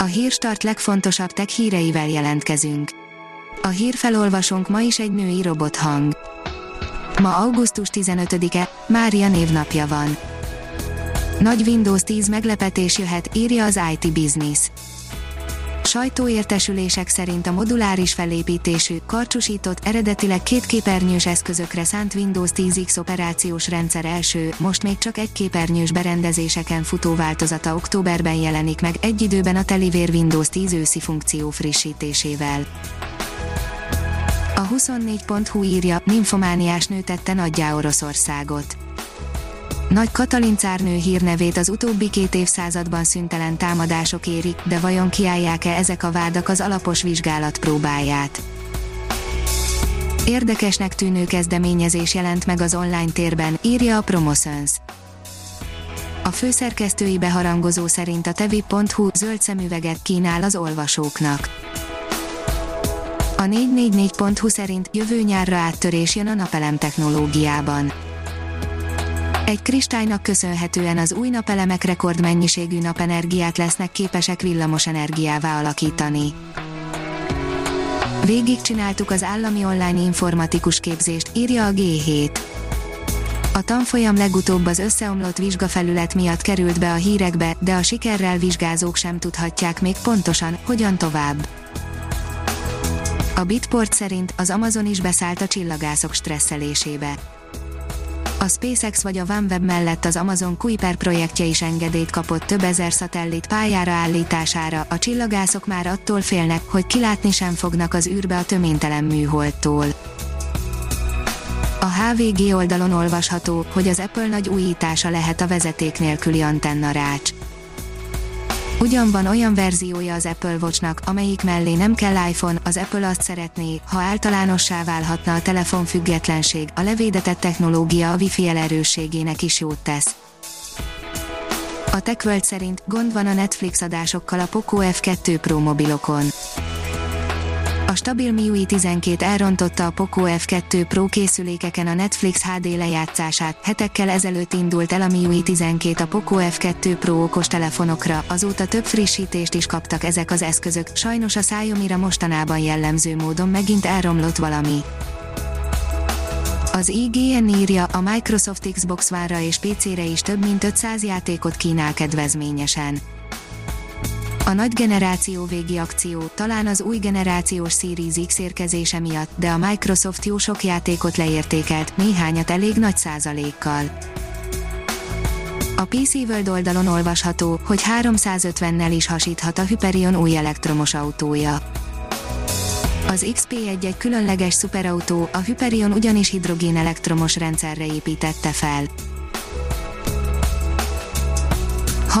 A Hírstart legfontosabb tech híreivel jelentkezünk. A hírfelolvasónk ma is egy női robothang. Ma augusztus 15-e, Mária névnapja van. Nagy Windows 10 meglepetés jöhet, írja az IT Business. Sajtóértesülések szerint a moduláris felépítésű, karcsúsított, eredetileg két képernyős eszközökre szánt Windows 10X operációs rendszer első, most még csak egy képernyős berendezéseken futó változata októberben jelenik meg egy időben a Televér Windows 10 őszi funkció frissítésével. A 24.hu írja, ninfomániás nő tette nagyjá Oroszországot. Nagy Katalin cárnő hírnevét az utóbbi két évszázadban szüntelen támadások érik, de vajon kiállják-e ezek a vádak az alapos vizsgálat próbáját? Érdekesnek tűnő kezdeményezés jelent meg az online térben, írja a Promotions. A főszerkesztői beharangozó szerint a tevi.hu zöld szemüveget kínál az olvasóknak. A 444.hu szerint jövő nyárra áttörés jön a napelem technológiában. Egy kristálynak köszönhetően az új napelemek rekordmennyiségű napenergiát lesznek képesek villamos energiává alakítani. Végigcsináltuk az állami online informatikus képzést, írja a G7. A tanfolyam legutóbb az összeomlott vizsgafelület miatt került be a hírekbe, de a sikerrel vizsgázók sem tudhatják még pontosan, hogyan tovább. A Bitport szerint az Amazon is beszállt a csillagászok stresszelésébe. A SpaceX vagy a OneWeb mellett az Amazon Kuiper projektje is engedélyt kapott több ezer szatellit pályára állítására, a csillagászok már attól félnek, hogy kilátni sem fognak az űrbe a töménytelen műholdtól. A HVG oldalon olvasható, hogy az Apple nagy újítása lehet a vezeték nélküli antennarács. Ugyan van olyan verziója az Apple Watch-nak, amelyik mellé nem kell iPhone, az Apple azt szeretné, ha általánossá válhatna a telefonfüggetlenség, a levédetett technológia a Wi-Fi elerősségének is jót tesz. A TechWorld szerint gond van a Netflix adásokkal a Poco F2 Pro mobilokon. A stabil MIUI 12 elrontotta a Poco F2 Pro készülékeken a Netflix HD lejátszását, hetekkel ezelőtt indult el a MIUI 12 a Poco F2 Pro okostelefonokra, azóta több frissítést is kaptak ezek az eszközök, sajnos a Xiaomira mostanában jellemző módon megint elromlott valami. Az IGN írja, a Microsoft Xbox One-ra és PC-re is több mint 500 játékot kínál kedvezményesen. A nagy generáció végi akció talán az új generációs Series X érkezése miatt, de a Microsoft jó sok játékot leértékelt, néhányat elég nagy százalékkal. A PC World oldalon olvasható, hogy 350-nel is hasíthat a Hyperion új elektromos autója. Az XP1 egy különleges szuperautó, a Hyperion ugyanis hidrogén elektromos rendszerre építette fel. Ha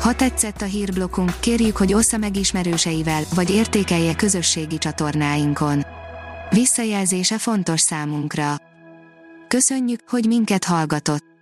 Ha tetszett a hírblokkunk, kérjük, hogy ossza meg ismerőseivel, vagy értékelje közösségi csatornáinkon. Visszajelzése fontos számunkra. Köszönjük, hogy minket hallgatott!